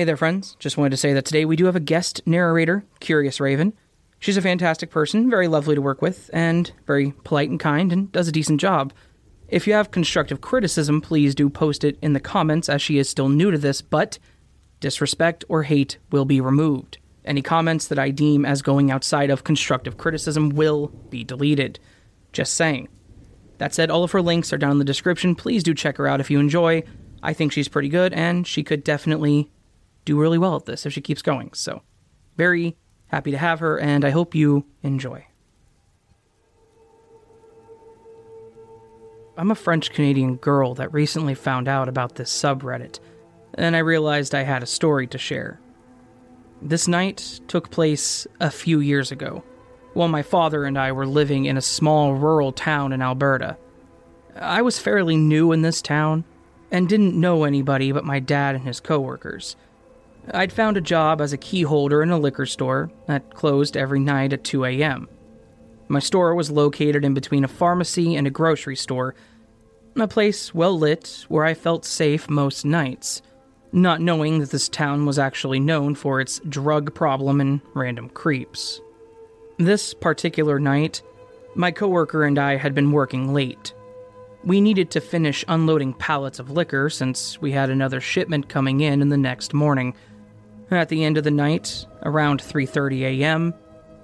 Hey there, friends. Just wanted to say that today we do have a guest narrator, Curious Raven. She's a fantastic person, very lovely to work with, and very polite and kind, and does a decent job. If you have constructive criticism, please do post it in the comments, as she is still new to this, but disrespect or hate will be removed. Any comments that I deem as going outside of constructive criticism will be deleted. Just saying. That said, all of her links are down in the description. Please do check her out if you enjoy. I think she's pretty good, and she could definitely do really well at this if she keeps going. So, very happy to have her, and I hope you enjoy. I'm a French-Canadian girl that recently found out about this subreddit, and I realized I had a story to share. This night took place a few years ago, while my father and I were living in a small rural town in Alberta. I was fairly new in this town, and didn't know anybody but my dad and his coworkers. I'd found a job as a key holder in a liquor store that closed every night at 2 a.m. My store was located in between a pharmacy and a grocery store, a place well lit where I felt safe most nights, not knowing that this town was actually known for its drug problem and random creeps. This particular night, my coworker and I had been working late. We needed to finish unloading pallets of liquor since we had another shipment coming in the next morning. At the end of the night, around 3:30 a.m.,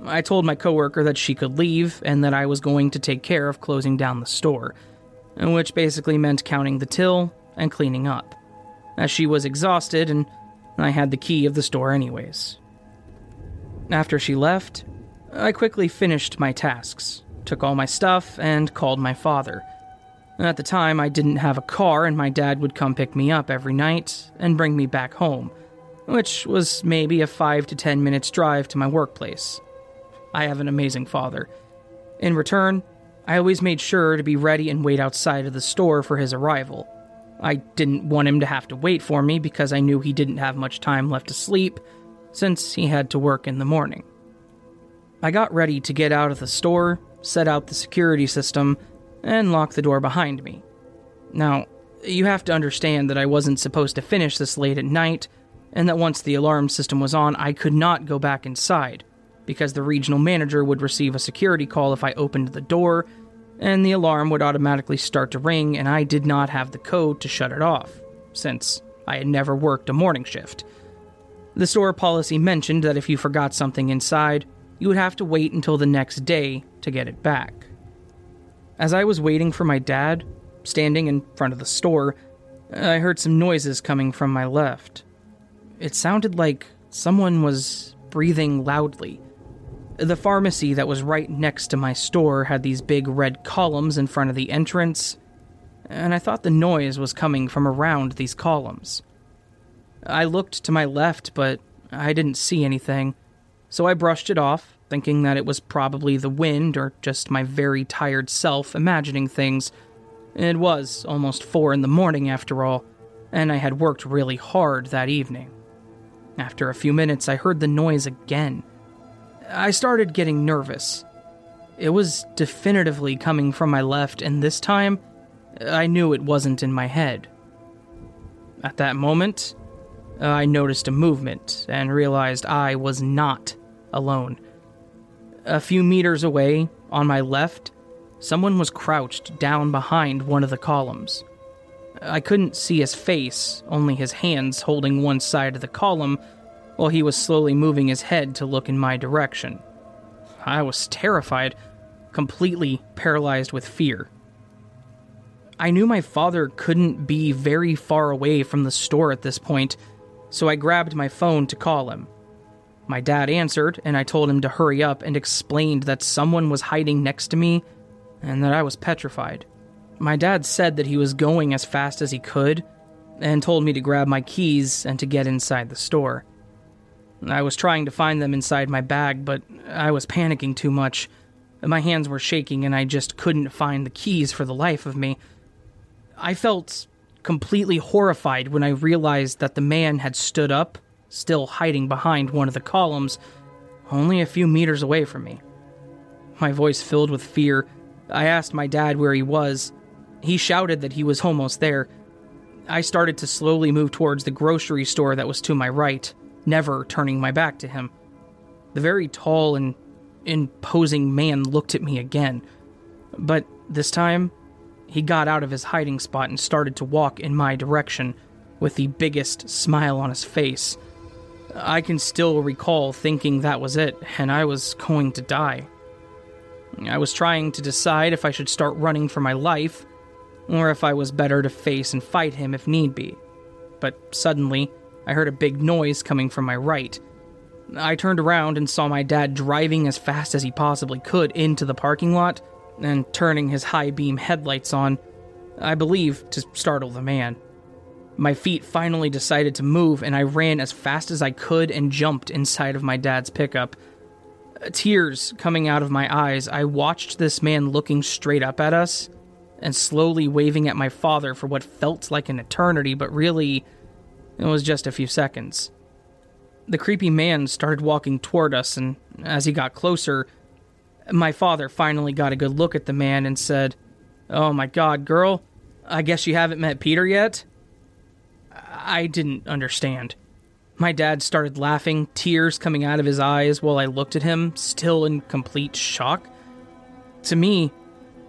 I told my coworker that she could leave and that I was going to take care of closing down the store, which basically meant counting the till and cleaning up, as she was exhausted and I had the key of the store anyways. After she left, I quickly finished my tasks, took all my stuff, and called my father. At the time, I didn't have a car, and my dad would come pick me up every night and bring me back home, which was maybe a 5 to 10 minutes drive to my workplace. I have an amazing father. In return, I always made sure to be ready and wait outside of the store for his arrival. I didn't want him to have to wait for me because I knew he didn't have much time left to sleep, since he had to work in the morning. I got ready to get out of the store, set out the security system, and locked the door behind me. Now, you have to understand that I wasn't supposed to finish this late at night, and that once the alarm system was on, I could not go back inside, because the regional manager would receive a security call if I opened the door, and the alarm would automatically start to ring, and I did not have the code to shut it off, since I had never worked a morning shift. The store policy mentioned that if you forgot something inside, you would have to wait until the next day to get it back. As I was waiting for my dad, standing in front of the store, I heard some noises coming from my left. It sounded like someone was breathing loudly. The pharmacy that was right next to my store had these big red columns in front of the entrance, and I thought the noise was coming from around these columns. I looked to my left, but I didn't see anything, so I brushed it off, thinking that it was probably the wind or just my very tired self imagining things. It was almost 4 a.m. after all, and I had worked really hard that evening. After a few minutes, I heard the noise again. I started getting nervous. It was definitively coming from my left, and this time, I knew it wasn't in my head. At that moment, I noticed a movement and realized I was not alone. A few meters away, on my left, someone was crouched down behind one of the columns. I couldn't see his face, only his hands holding one side of the column, while he was slowly moving his head to look in my direction. I was terrified, completely paralyzed with fear. I knew my father couldn't be very far away from the store at this point, so I grabbed my phone to call him. My dad answered, and I told him to hurry up and explained that someone was hiding next to me and that I was petrified. My dad said that he was going as fast as he could and told me to grab my keys and to get inside the store. I was trying to find them inside my bag, but I was panicking too much. My hands were shaking, and I just couldn't find the keys for the life of me. I felt completely horrified when I realized that the man had stood up, still hiding behind one of the columns, only a few meters away from me. My voice filled with fear. I asked my dad where he was. He shouted that he was almost there. I started to slowly move towards the grocery store that was to my right, never turning my back to him. The very tall and imposing man looked at me again, but this time, he got out of his hiding spot and started to walk in my direction, with the biggest smile on his face. I can still recall thinking that was it, and I was going to die. I was trying to decide if I should start running for my life, or if I was better to face and fight him if need be. But suddenly, I heard a big noise coming from my right. I turned around and saw my dad driving as fast as he possibly could into the parking lot, and turning his high-beam headlights on, I believe, to startle the man. My feet finally decided to move, and I ran as fast as I could and jumped inside of my dad's pickup. Tears coming out of my eyes, I watched this man looking straight up at us, and slowly waving at my father for what felt like an eternity, but really, it was just a few seconds. The creepy man started walking toward us, and as he got closer, my father finally got a good look at the man and said, "Oh my God, girl, I guess you haven't met Peter yet?" I didn't understand. My dad started laughing, tears coming out of his eyes while I looked at him, still in complete shock. To me,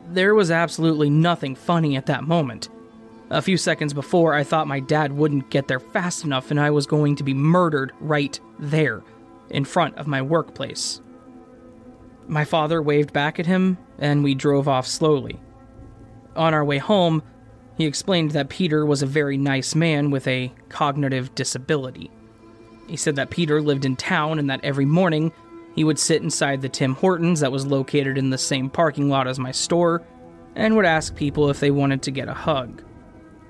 there was absolutely nothing funny at that moment. A few seconds before, I thought my dad wouldn't get there fast enough and I was going to be murdered right there, in front of my workplace. My father waved back at him, and we drove off slowly. On our way home, he explained that Peter was a very nice man with a cognitive disability. He said that Peter lived in town and that every morning, he would sit inside the Tim Hortons that was located in the same parking lot as my store, and would ask people if they wanted to get a hug.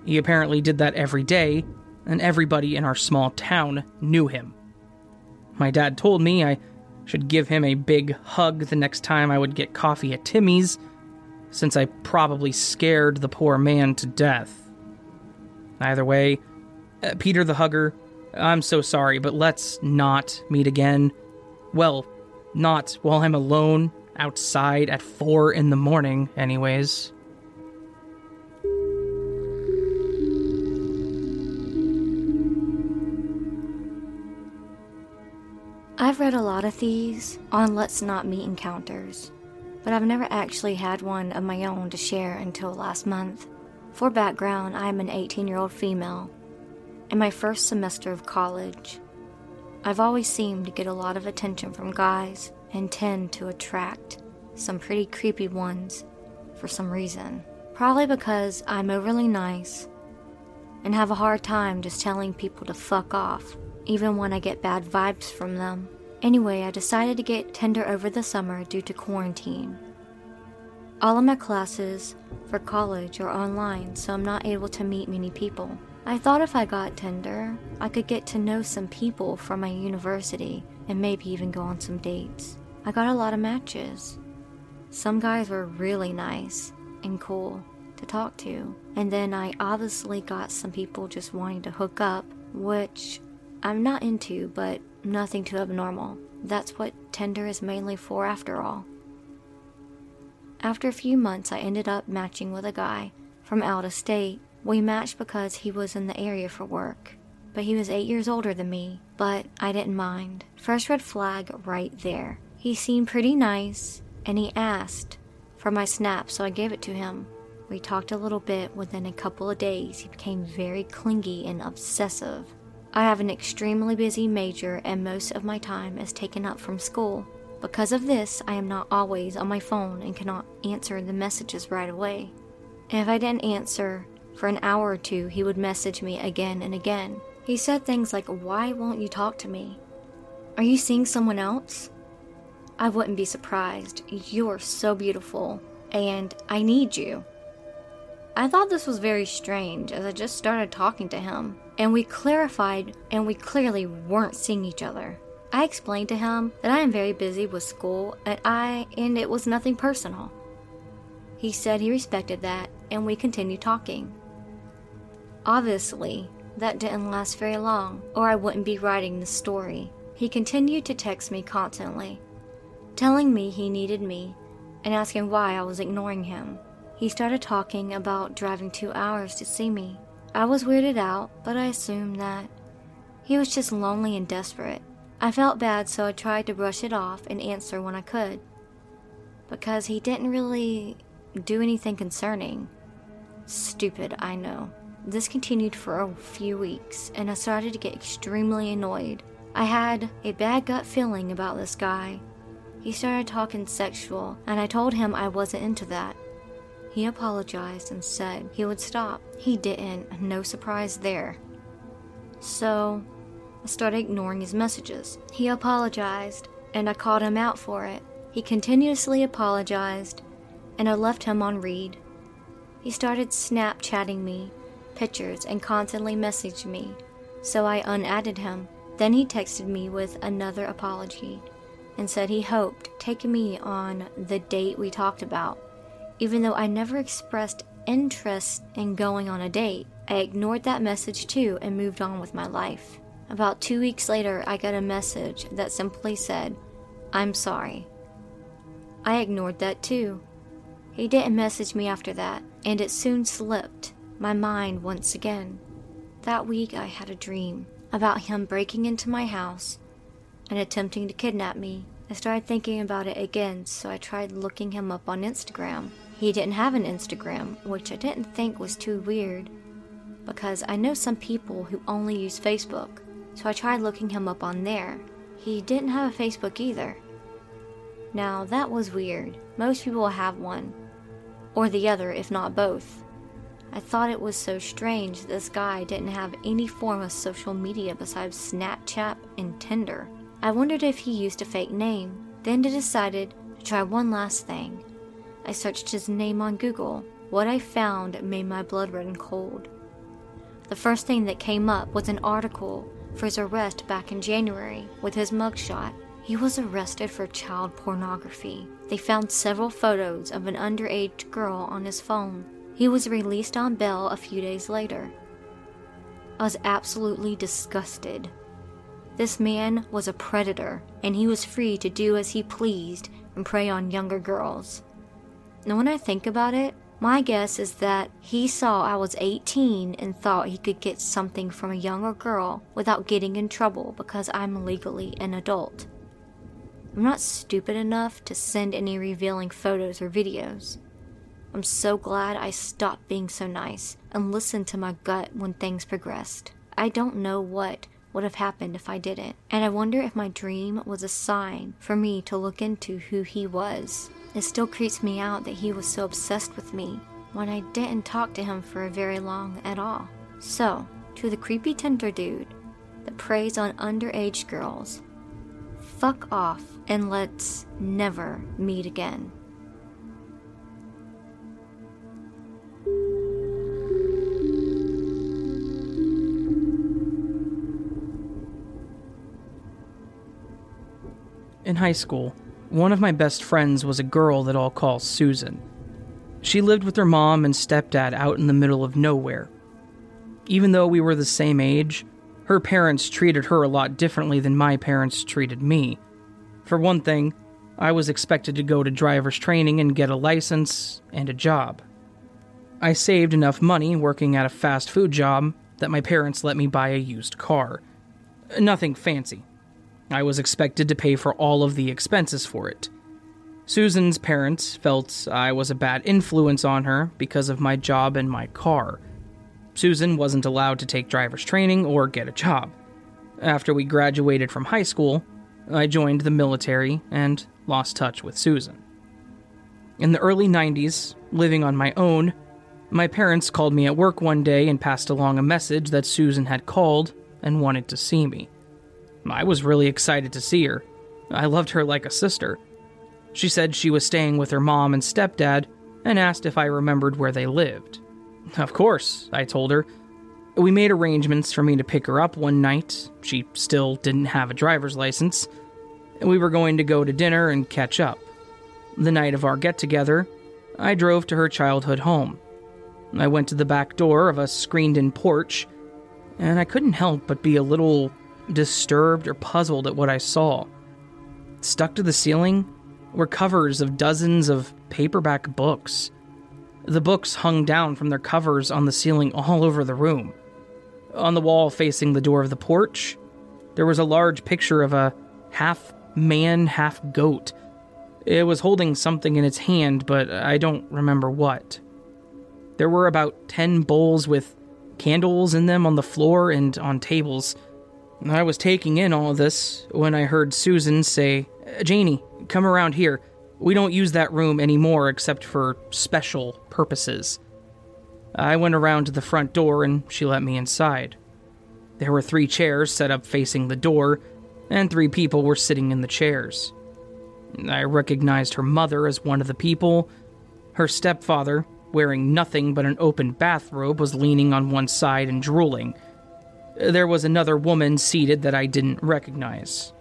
He apparently did that every day, and everybody in our small town knew him. My dad told me I should give him a big hug the next time I would get coffee at Timmy's, since I probably scared the poor man to death. Either way, Peter the Hugger, I'm so sorry, but let's not meet again. Well, not while I'm alone outside at 4 a.m, anyways. I've read a lot of these on Let's Not Meet encounters, but I've never actually had one of my own to share until last month. For background, I am an 18-year-old female in my first semester of college. I've always seemed to get a lot of attention from guys and tend to attract some pretty creepy ones for some reason. Probably because I'm overly nice and have a hard time just telling people to fuck off, even when I get bad vibes from them. Anyway, I decided to get Tinder over the summer due to quarantine. All of my classes for college are online, so I'm not able to meet many people. I thought if I got Tinder, I could get to know some people from my university and maybe even go on some dates. I got a lot of matches. Some guys were really nice and cool to talk to. And then I obviously got some people just wanting to hook up, which I'm not into, but nothing too abnormal. That's what Tinder is mainly for, after all. After a few months, I ended up matching with a guy from out of state. We matched because he was in the area for work, but he was 8 years older than me, but I didn't mind. First red flag right there. He seemed pretty nice, and he asked for my Snap, so I gave it to him. We talked a little bit. Within a couple of days, he became very clingy and obsessive. I have an extremely busy major and most of my time is taken up from school. Because of this, I am not always on my phone and cannot answer the messages right away. And if I didn't answer for an hour or two, he would message me again and again. He said things like, "Why won't you talk to me? Are you seeing someone else? I wouldn't be surprised. You're so beautiful and I need you." I thought this was very strange, as I just started talking to him, and we clarified, and we clearly weren't seeing each other. I explained to him that I am very busy with school, and it was nothing personal. He said he respected that, and we continued talking. Obviously, that didn't last very long, or I wouldn't be writing this story. He continued to text me constantly, telling me he needed me, and asking why I was ignoring him. He started talking about driving 2 hours to see me. I was weirded out, but I assumed that he was just lonely and desperate. I felt bad, so I tried to brush it off and answer when I could, because he didn't really do anything concerning. Stupid, I know. This continued for a few weeks, and I started to get extremely annoyed. I had a bad gut feeling about this guy. He started talking sexual, and I told him I wasn't into that. He apologized and said he would stop. He didn't, no surprise there. So I started ignoring his messages. He apologized, and I called him out for it. He continuously apologized, and I left him on read. He started Snapchatting me pictures and constantly messaged me, so I unadded him. Then he texted me with another apology and said he hoped taking me on the date we talked about, even though I never expressed interest in going on a date. I ignored that message too and moved on with my life. About 2 weeks later, I got a message that simply said, "I'm sorry." I ignored that too. He didn't message me after that, and it soon slipped my mind once again. That week, I had a dream about him breaking into my house and attempting to kidnap me. I started thinking about it again, so I tried looking him up on Instagram. He didn't have an Instagram, which I didn't think was too weird, because I know some people who only use Facebook, so I tried looking him up on there. He didn't have a Facebook either. Now, that was weird. Most people have one, or the other, if not both. I thought it was so strange this guy didn't have any form of social media besides Snapchat and Tinder. I wondered if he used a fake name. Then I decided to try one last thing. I searched his name on Google. What I found made my blood run cold. The first thing that came up was an article for his arrest back in January with his mugshot. He was arrested for child pornography. They found several photos of an underage girl on his phone. He was released on bail a few days later. I was absolutely disgusted. This man was a predator, and he was free to do as he pleased and prey on younger girls. And when I think about it, my guess is that he saw I was 18 and thought he could get something from a younger girl without getting in trouble because I'm legally an adult. I'm not stupid enough to send any revealing photos or videos. I'm so glad I stopped being so nice and listened to my gut when things progressed. I don't know what would have happened if I didn't, and I wonder if my dream was a sign for me to look into who he was. It still creeps me out that he was so obsessed with me when I didn't talk to him for very long at all. So, to the creepy Tinder dude that preys on underage girls, fuck off and let's never meet again. In high school, one of my best friends was a girl that I'll call Susan. She lived with her mom and stepdad out in the middle of nowhere. Even though we were the same age, her parents treated her a lot differently than my parents treated me. For one thing, I was expected to go to driver's training and get a license and a job. I saved enough money working at a fast food job that my parents let me buy a used car. Nothing fancy. I was expected to pay for all of the expenses for it. Susan's parents felt I was a bad influence on her because of my job and my car. Susan wasn't allowed to take driver's training or get a job. After we graduated from high school, I joined the military and lost touch with Susan. In the early 90s, living on my own, my parents called me at work one day and passed along a message that Susan had called and wanted to see me. I was really excited to see her. I loved her like a sister. She said she was staying with her mom and stepdad and asked if I remembered where they lived. Of course, I told her. We made arrangements for me to pick her up one night. She still didn't have a driver's license. We were going to go to dinner and catch up. The night of our get-together, I drove to her childhood home. I went to the back door of a screened-in porch, and I couldn't help but be a little disturbed or puzzled at what I saw. Stuck to the ceiling were covers of dozens of paperback books. The books hung down from their covers on the ceiling all over the room. On the wall facing the door of the porch, there was a large picture of a half-man, half-goat. It was holding something in its hand, but I don't remember what. There were about 10 bowls with candles in them on the floor and on tables. I was taking in all of this when I heard Susan say, "Janie, come around here. We don't use that room anymore except for special purposes." I went around to the front door and she let me inside. There were 3 chairs set up facing the door, and 3 people were sitting in the chairs. I recognized her mother as one of the people. Her stepfather, wearing nothing but an open bathrobe, was leaning on one side and drooling. There was another woman seated that I didn't recognize.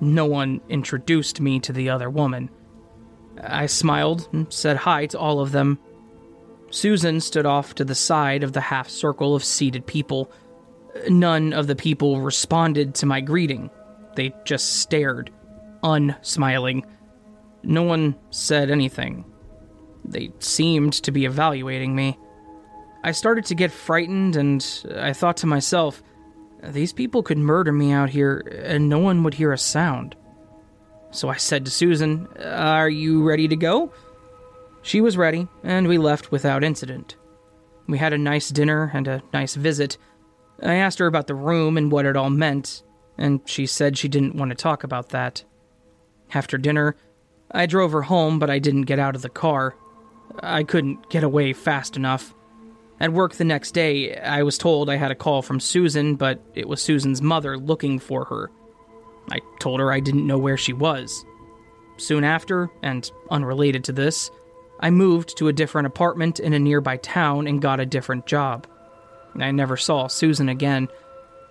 No one introduced me to the other woman. I smiled and said hi to all of them. Susan stood off to the side of the half-circle of seated people. None of the people responded to my greeting. They just stared, unsmiling. No one said anything. They seemed to be evaluating me. I started to get frightened, and I thought to myself, these people could murder me out here, and no one would hear a sound. So I said to Susan, "Are you ready to go?" She was ready, and we left without incident. We had a nice dinner and a nice visit. I asked her about the room and what it all meant, and she said she didn't want to talk about that. After dinner, I drove her home, but I didn't get out of the car. I couldn't get away fast enough. At work the next day, I was told I had a call from Susan, but it was Susan's mother looking for her. I told her I didn't know where she was. Soon after, and unrelated to this, I moved to a different apartment in a nearby town and got a different job. I never saw Susan again.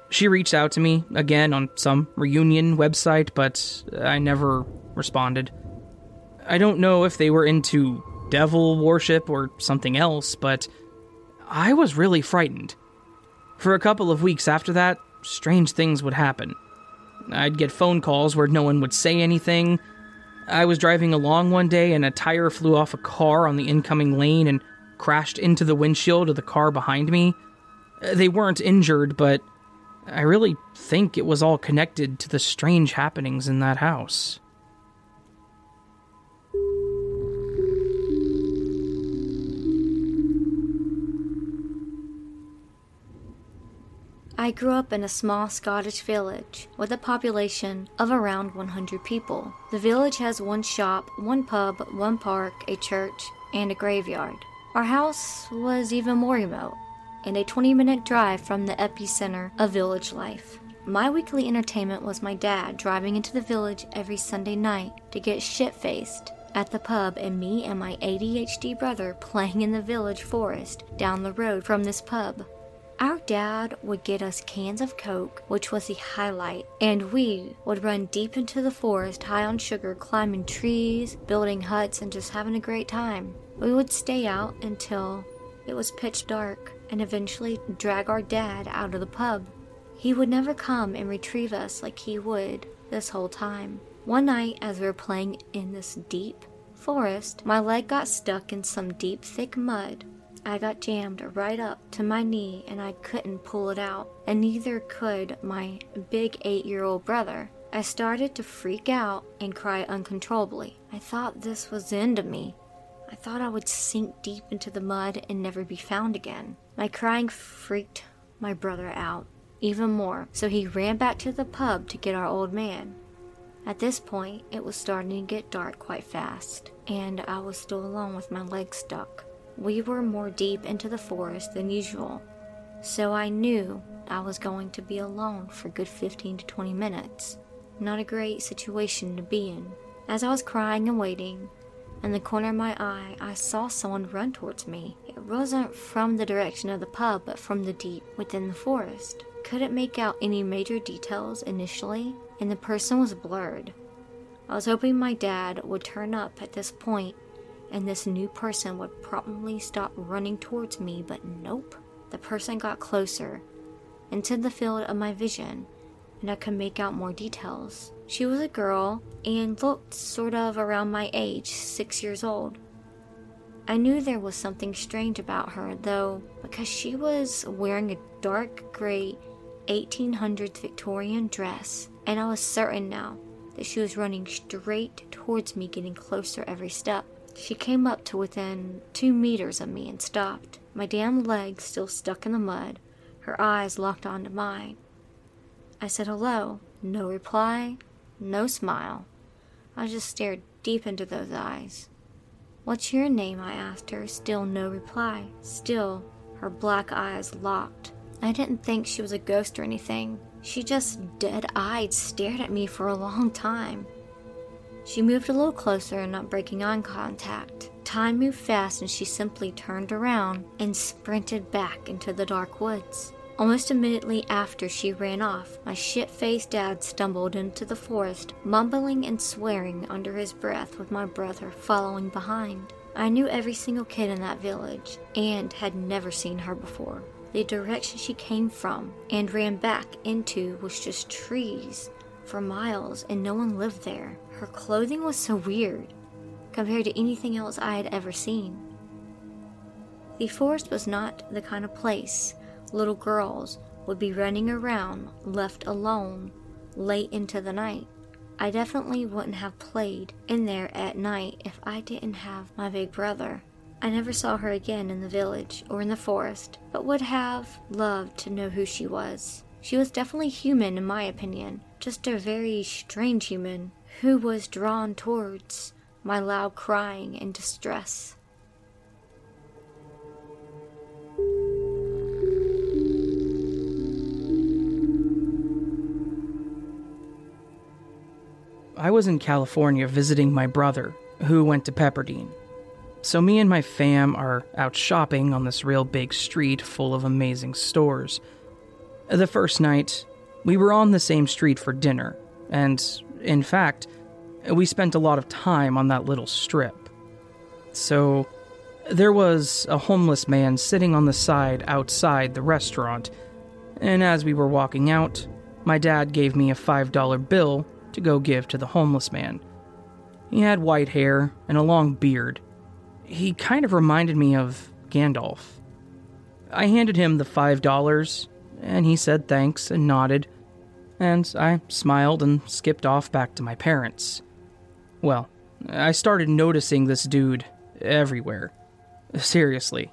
She reached out to me again on some reunion website, but I never responded. I don't know if they were into devil worship or something else, but I was really frightened. For a couple of weeks after that, strange things would happen. I'd get phone calls where no one would say anything. I was driving along one day and a tire flew off a car on the incoming lane and crashed into the windshield of the car behind me. They weren't injured, but I really think it was all connected to the strange happenings in that house. I grew up in a small Scottish village with a population of around 100 people. The village has one shop, one pub, one park, a church, and a graveyard. Our house was even more remote, and a 20-minute drive from the epicenter of village life. My weekly entertainment was my dad driving into the village every Sunday night to get shit-faced at the pub, and me and my ADHD brother playing in the village forest down the road from this pub. Our dad would get us cans of Coke, which was the highlight, and we would run deep into the forest, high on sugar, climbing trees, building huts, and just having a great time. We would stay out until it was pitch dark, and eventually drag our dad out of the pub. He would never come and retrieve us like he would this whole time. One night, as we were playing in this deep forest, my leg got stuck in some deep, thick mud. I got jammed right up to my knee and I couldn't pull it out, and neither could my big 8-year-old brother. I started to freak out and cry uncontrollably. I thought this was the end of me. I thought I would sink deep into the mud and never be found again. My crying freaked my brother out even more, so he ran back to the pub to get our old man. At this point, it was starting to get dark quite fast, and I was still alone with my leg stuck. We were more deep into the forest than usual, so I knew I was going to be alone for a good 15 to 20 minutes. Not a great situation to be in. As I was crying and waiting, in the corner of my eye, I saw someone run towards me. It wasn't from the direction of the pub, but from the deep within the forest. Couldn't make out any major details initially, and the person was blurred. I was hoping my dad would turn up at this point, and this new person would probably stop running towards me, but nope. The person got closer, into the field of my vision, and I could make out more details. She was a girl, and looked sort of around my age, 6 years old. I knew there was something strange about her, though, because she was wearing a dark gray 1800s Victorian dress, and I was certain now that she was running straight towards me, getting closer every step. She came up to within 2 meters of me and stopped, my damn legs still stuck in the mud, her eyes locked onto mine. I said hello. No reply, no smile. I just stared deep into those eyes. "What's your name?" I asked her. Still no reply. Still, her black eyes locked. I didn't think she was a ghost or anything. She just dead-eyed stared at me for a long time. She moved a little closer, not breaking eye contact. Time moved fast and she simply turned around and sprinted back into the dark woods. Almost immediately after she ran off, my shit-faced dad stumbled into the forest, mumbling and swearing under his breath, with my brother following behind. I knew every single kid in that village and had never seen her before. The direction she came from and ran back into was just trees for miles, and no one lived there. Her clothing was so weird compared to anything else I had ever seen. The forest was not the kind of place little girls would be running around left alone late into the night. I definitely wouldn't have played in there at night if I didn't have my big brother. I never saw her again in the village or in the forest, but would have loved to know who she was. She was definitely human in my opinion, just a very strange human who was drawn towards my loud crying and distress. I was in California visiting my brother, who went to Pepperdine. So me and my fam are out shopping on this real big street full of amazing stores. The first night, we were on the same street for dinner, and in fact, we spent a lot of time on that little strip. So there was a homeless man sitting on the side outside the restaurant, and as we were walking out, my dad gave me a $5 bill to go give to the homeless man. He had white hair and a long beard. He kind of reminded me of Gandalf. I handed him the $5, and he said thanks and nodded, and I smiled and skipped off back to my parents. Well, I started noticing this dude everywhere. Seriously,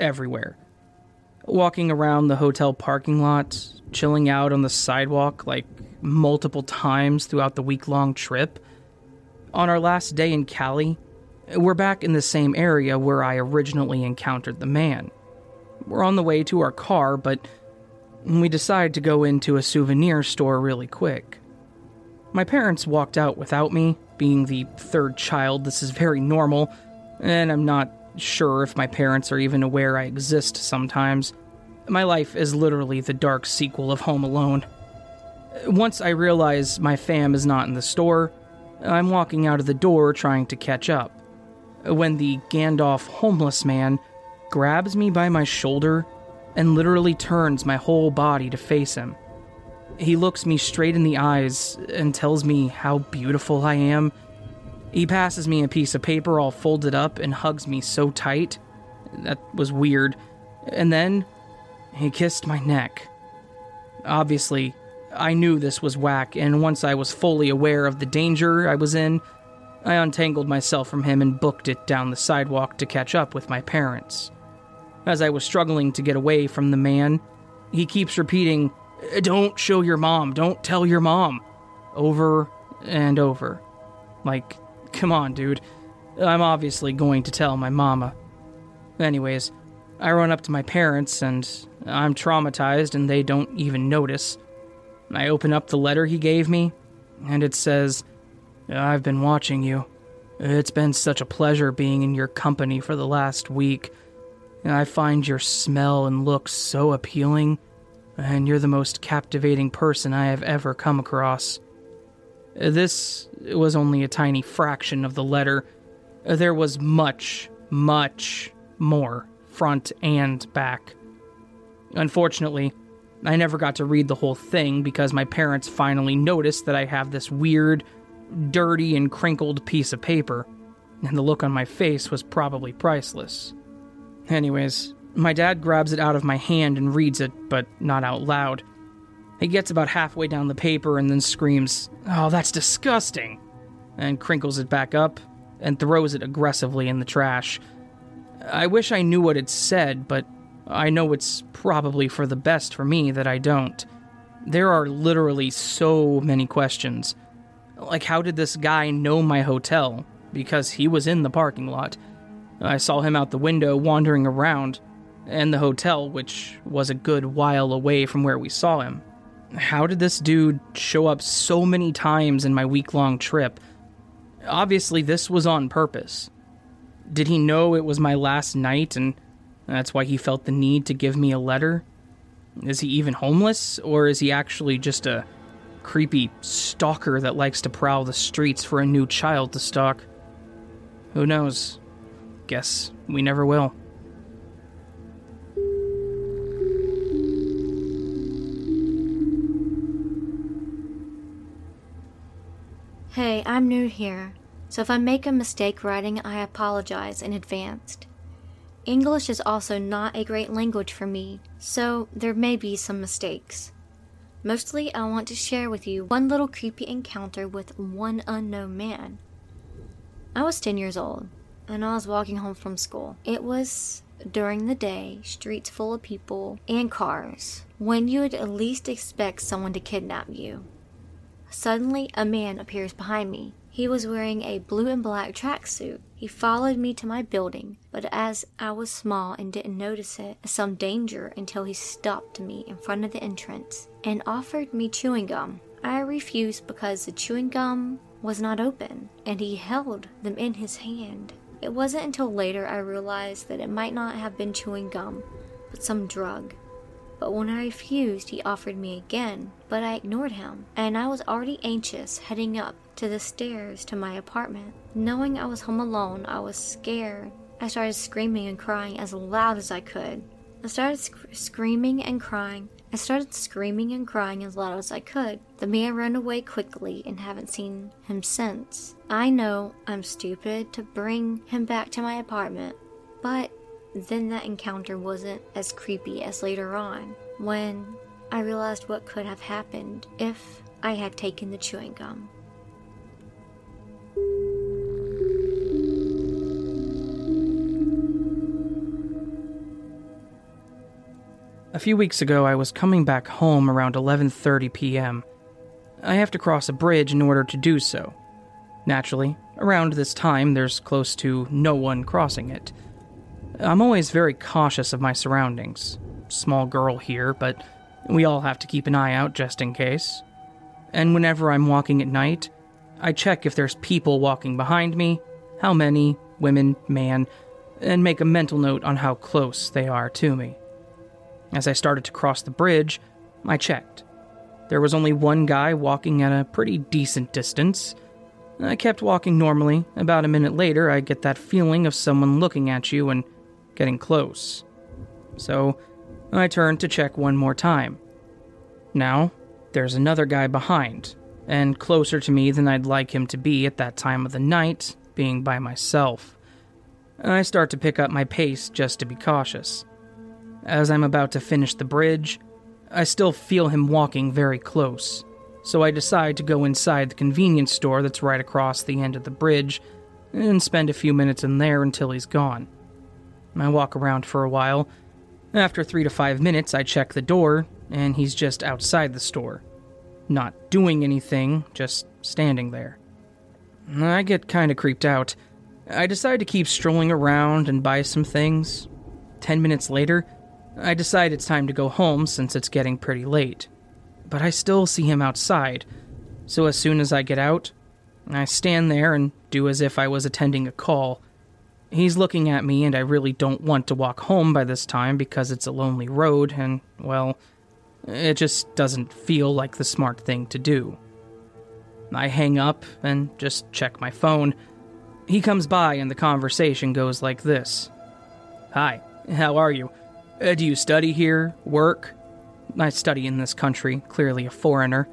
everywhere. Walking around the hotel parking lot, chilling out on the sidewalk like multiple times throughout the week-long trip. On our last day in Cali, we're back in the same area where I originally encountered the man. We're on the way to our car, but we decide to go into a souvenir store really quick. My parents walked out without me. Being the third child, this is very normal, and I'm not sure if my parents are even aware I exist sometimes. My life is literally the dark sequel of Home Alone. Once I realize my fam is not in the store, I'm walking out of the door trying to catch up, when the Gandalf homeless man grabs me by my shoulder and literally turns my whole body to face him. He looks me straight in the eyes and tells me how beautiful I am. He passes me a piece of paper all folded up and hugs me so tight. That was weird. And then he kissed my neck. Obviously, I knew this was whack, and once I was fully aware of the danger I was in, I untangled myself from him and booked it down the sidewalk to catch up with my parents. As I was struggling to get away from the man, he keeps repeating, "Don't show your mom, don't tell your mom," over and over. Like, come on, dude. I'm obviously going to tell my mama. Anyways, I run up to my parents, and I'm traumatized, and they don't even notice. I open up the letter he gave me, and it says, "I've been watching you. It's been such a pleasure being in your company for the last week. I find your smell and look so appealing, and you're the most captivating person I have ever come across." This was only a tiny fraction of the letter. There was much, much more, front and back. Unfortunately, I never got to read the whole thing because my parents finally noticed that I have this weird, dirty, and crinkled piece of paper. and the look on my face was probably priceless. Anyways, my dad grabs it out of my hand and reads it, but not out loud. He gets about halfway down the paper and then screams, "Oh, that's disgusting!" and crinkles it back up and throws it aggressively in the trash. I wish I knew what it said, but I know it's probably for the best for me that I don't. There are literally so many questions. Like, how did this guy know my hotel? Because he was in the parking lot. I saw him out the window wandering around, and the hotel, which was a good while away from where we saw him. How did this dude show up so many times in my week-long trip? Obviously, this was on purpose. Did he know it was my last night, and that's why he felt the need to give me a letter? Is he even homeless, or is he actually just a creepy stalker that likes to prowl the streets for a new child to stalk? Who knows? Guess we never will. Hey, I'm new here, so if I make a mistake writing, I apologize in advance. English is also not a great language for me, so there may be some mistakes. Mostly, I want to share with you one little creepy encounter with one unknown man. I was 10 years old, and I was walking home from school. It was during the day, streets full of people and cars, when you would at least expect someone to kidnap you. Suddenly, a man appears behind me. He was wearing a blue and black tracksuit. He followed me to my building, but as I was small and didn't notice it, some danger until he stopped me in front of the entrance and offered me chewing gum. I refused because the chewing gum was not open, and he held them in his hand. It wasn't until later I realized that it might not have been chewing gum, but some drug. But when I refused, he offered me again, but I ignored him, and I was already anxious heading up to the stairs to my apartment. Knowing I was home alone, I was scared. I started screaming and crying as loud as I could. I started screaming and crying as loud as I could. The man ran away quickly and haven't seen him since. I know I'm stupid to bring him back to my apartment, but then that encounter wasn't as creepy as later on, when I realized what could have happened if I had taken the chewing gum. A few weeks ago, I was coming back home around 11:30 p.m. I have to cross a bridge in order to do so. Naturally, around this time, there's close to no one crossing it. I'm always very cautious of my surroundings. Small girl here, but we all have to keep an eye out just in case. And whenever I'm walking at night, I check if there's people walking behind me, how many, women, man, and make a mental note on how close they are to me. As I started to cross the bridge, I checked. There was only one guy walking at a pretty decent distance. I kept walking normally. About a minute later, I get that feeling of someone looking at you and getting close. So, I turned to check one more time. Now, there's another guy behind, and closer to me than I'd like him to be at that time of the night, being by myself. I start to pick up my pace just to be cautious. As I'm about to finish the bridge, I still feel him walking very close, so I decide to go inside the convenience store that's right across the end of the bridge and spend a few minutes in there until he's gone. I walk around for a while. After 3 to 5 minutes, I check the door, and he's just outside the store. Not doing anything, just standing there. I get kinda creeped out. I decide to keep strolling around and buy some things. 10 minutes later, I decide it's time to go home since it's getting pretty late. But I still see him outside, so as soon as I get out, I stand there and do as if I was attending a call. He's looking at me, and I really don't want to walk home by this time because it's a lonely road, and, well, it just doesn't feel like the smart thing to do. I hang up and just check my phone. He comes by, and the conversation goes like this. "Hi, how are you? Do you study here? Work?" I study in this country, clearly a foreigner.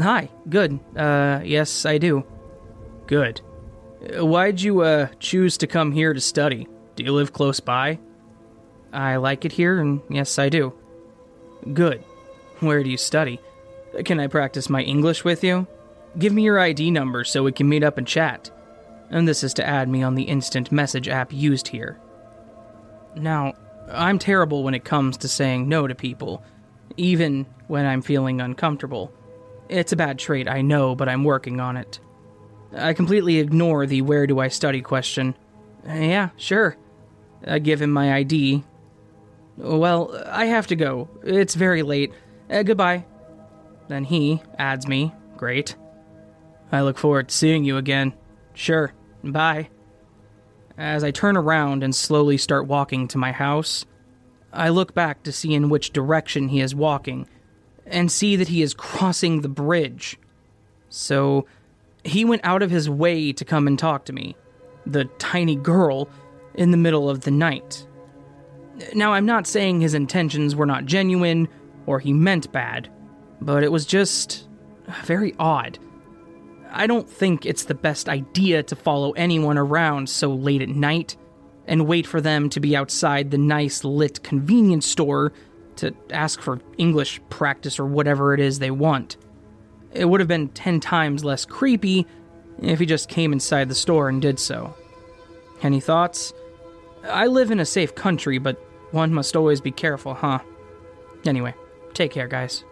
"Hi, good. Yes, I do." "Good. Why'd you choose to come here to study? Do you live close by? I like it here, and yes, I do. Good. Where do you study? Can I practice my English with you? Give me your ID number so we can meet up and chat. And this is to add me on the instant message app used here. Now, I'm terrible when it comes to saying no to people, even when I'm feeling uncomfortable. It's a bad trait, I know, but I'm working on it. I completely ignore the where do I study question. Yeah, sure. I give him my ID. Well, I have to go. It's very late. Goodbye. Then he adds me. Great. I look forward to seeing you again. Sure. Bye. As I turn around and slowly start walking to my house, I look back to see in which direction he is walking, and see that he is crossing the bridge. So, he went out of his way to come and talk to me, the tiny girl, in the middle of the night. Now, I'm not saying his intentions were not genuine, or he meant bad, but it was just very odd. I don't think it's the best idea to follow anyone around so late at night and wait for them to be outside the nice lit convenience store to ask for English practice or whatever it is they want. It would have been 10 times less creepy if he just came inside the store and did so. Any thoughts? I live in a safe country, but one must always be careful, huh? Anyway, take care, guys.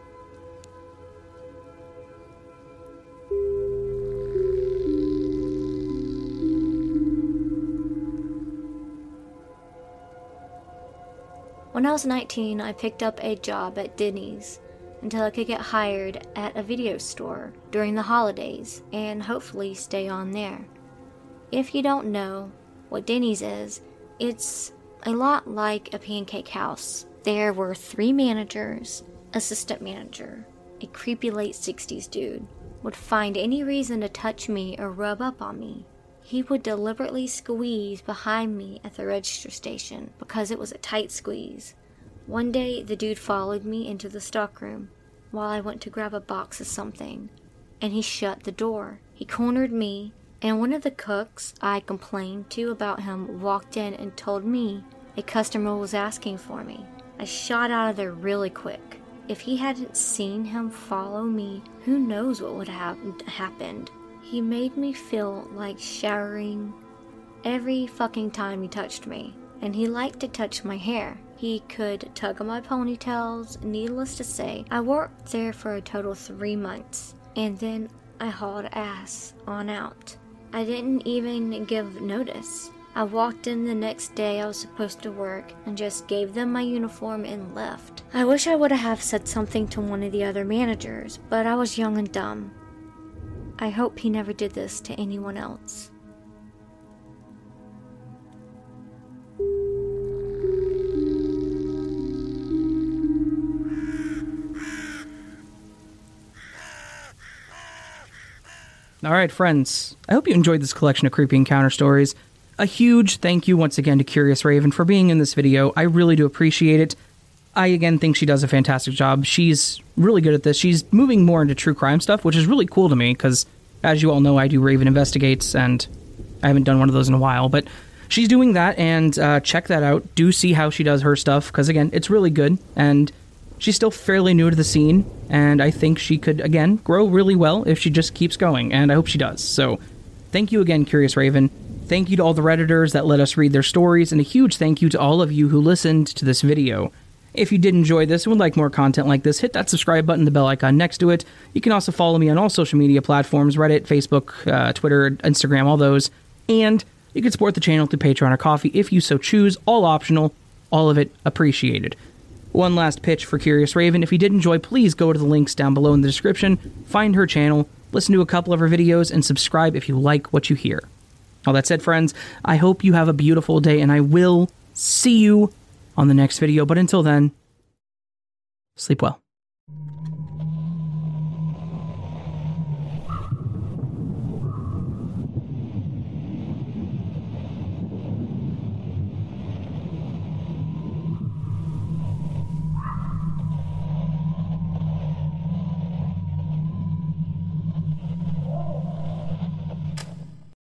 When I was 19, I picked up a job at Denny's until I could get hired at a video store during the holidays and hopefully stay on there. If you don't know what Denny's is, it's a lot like a pancake house. There were 3 managers, assistant manager, a creepy late 60s dude, would find any reason to touch me or rub up on me. He would deliberately squeeze behind me at the register station because it was a tight squeeze. One day, the dude followed me into the stockroom while I went to grab a box of something, and he shut the door. He cornered me, and one of the cooks I complained to about him walked in and told me a customer was asking for me. I shot out of there really quick. If he hadn't seen him follow me, who knows what would have happened. He made me feel like showering every fucking time he touched me, and he liked to touch my hair. He could tug on my ponytails. Needless to say, I worked there for a total 3 months, and then I hauled ass on out. I didn't even give notice. I walked in the next day I was supposed to work and just gave them my uniform and left. I wish I would have said something to one of the other managers, but I was young and dumb. I hope he never did this to anyone else. Alright, friends, I hope you enjoyed this collection of creepy encounter stories. A huge thank you once again to Curious Raven for being in this video. I really do appreciate it. I again think she does a fantastic job. She's really good at this. She's moving more into true crime stuff, which is really cool to me because, as you all know, I do Raven Investigates, and I haven't done one of those in a while, but she's doing that, and check that out. Do see how she does her stuff because, again, it's really good, and she's still fairly new to the scene, and I think she could, again, grow really well if she just keeps going, and I hope she does. So thank you again, Curious Raven. Thank you to all the Redditors that let us read their stories, and a huge thank you to all of you who listened to this video. If you did enjoy this and would like more content like this, hit that subscribe button, the bell icon next to it. You can also follow me on all social media platforms, Reddit, Facebook, Twitter, Instagram, all those. And you can support the channel through Patreon or Ko-fi if you so choose. All optional, all of it appreciated. One last pitch for Curious Raven. If you did enjoy, please go to the links down below in the description, find her channel, listen to a couple of her videos, and subscribe if you like what you hear. All that said, friends, I hope you have a beautiful day, and I will see you on the next video, but until then, sleep well.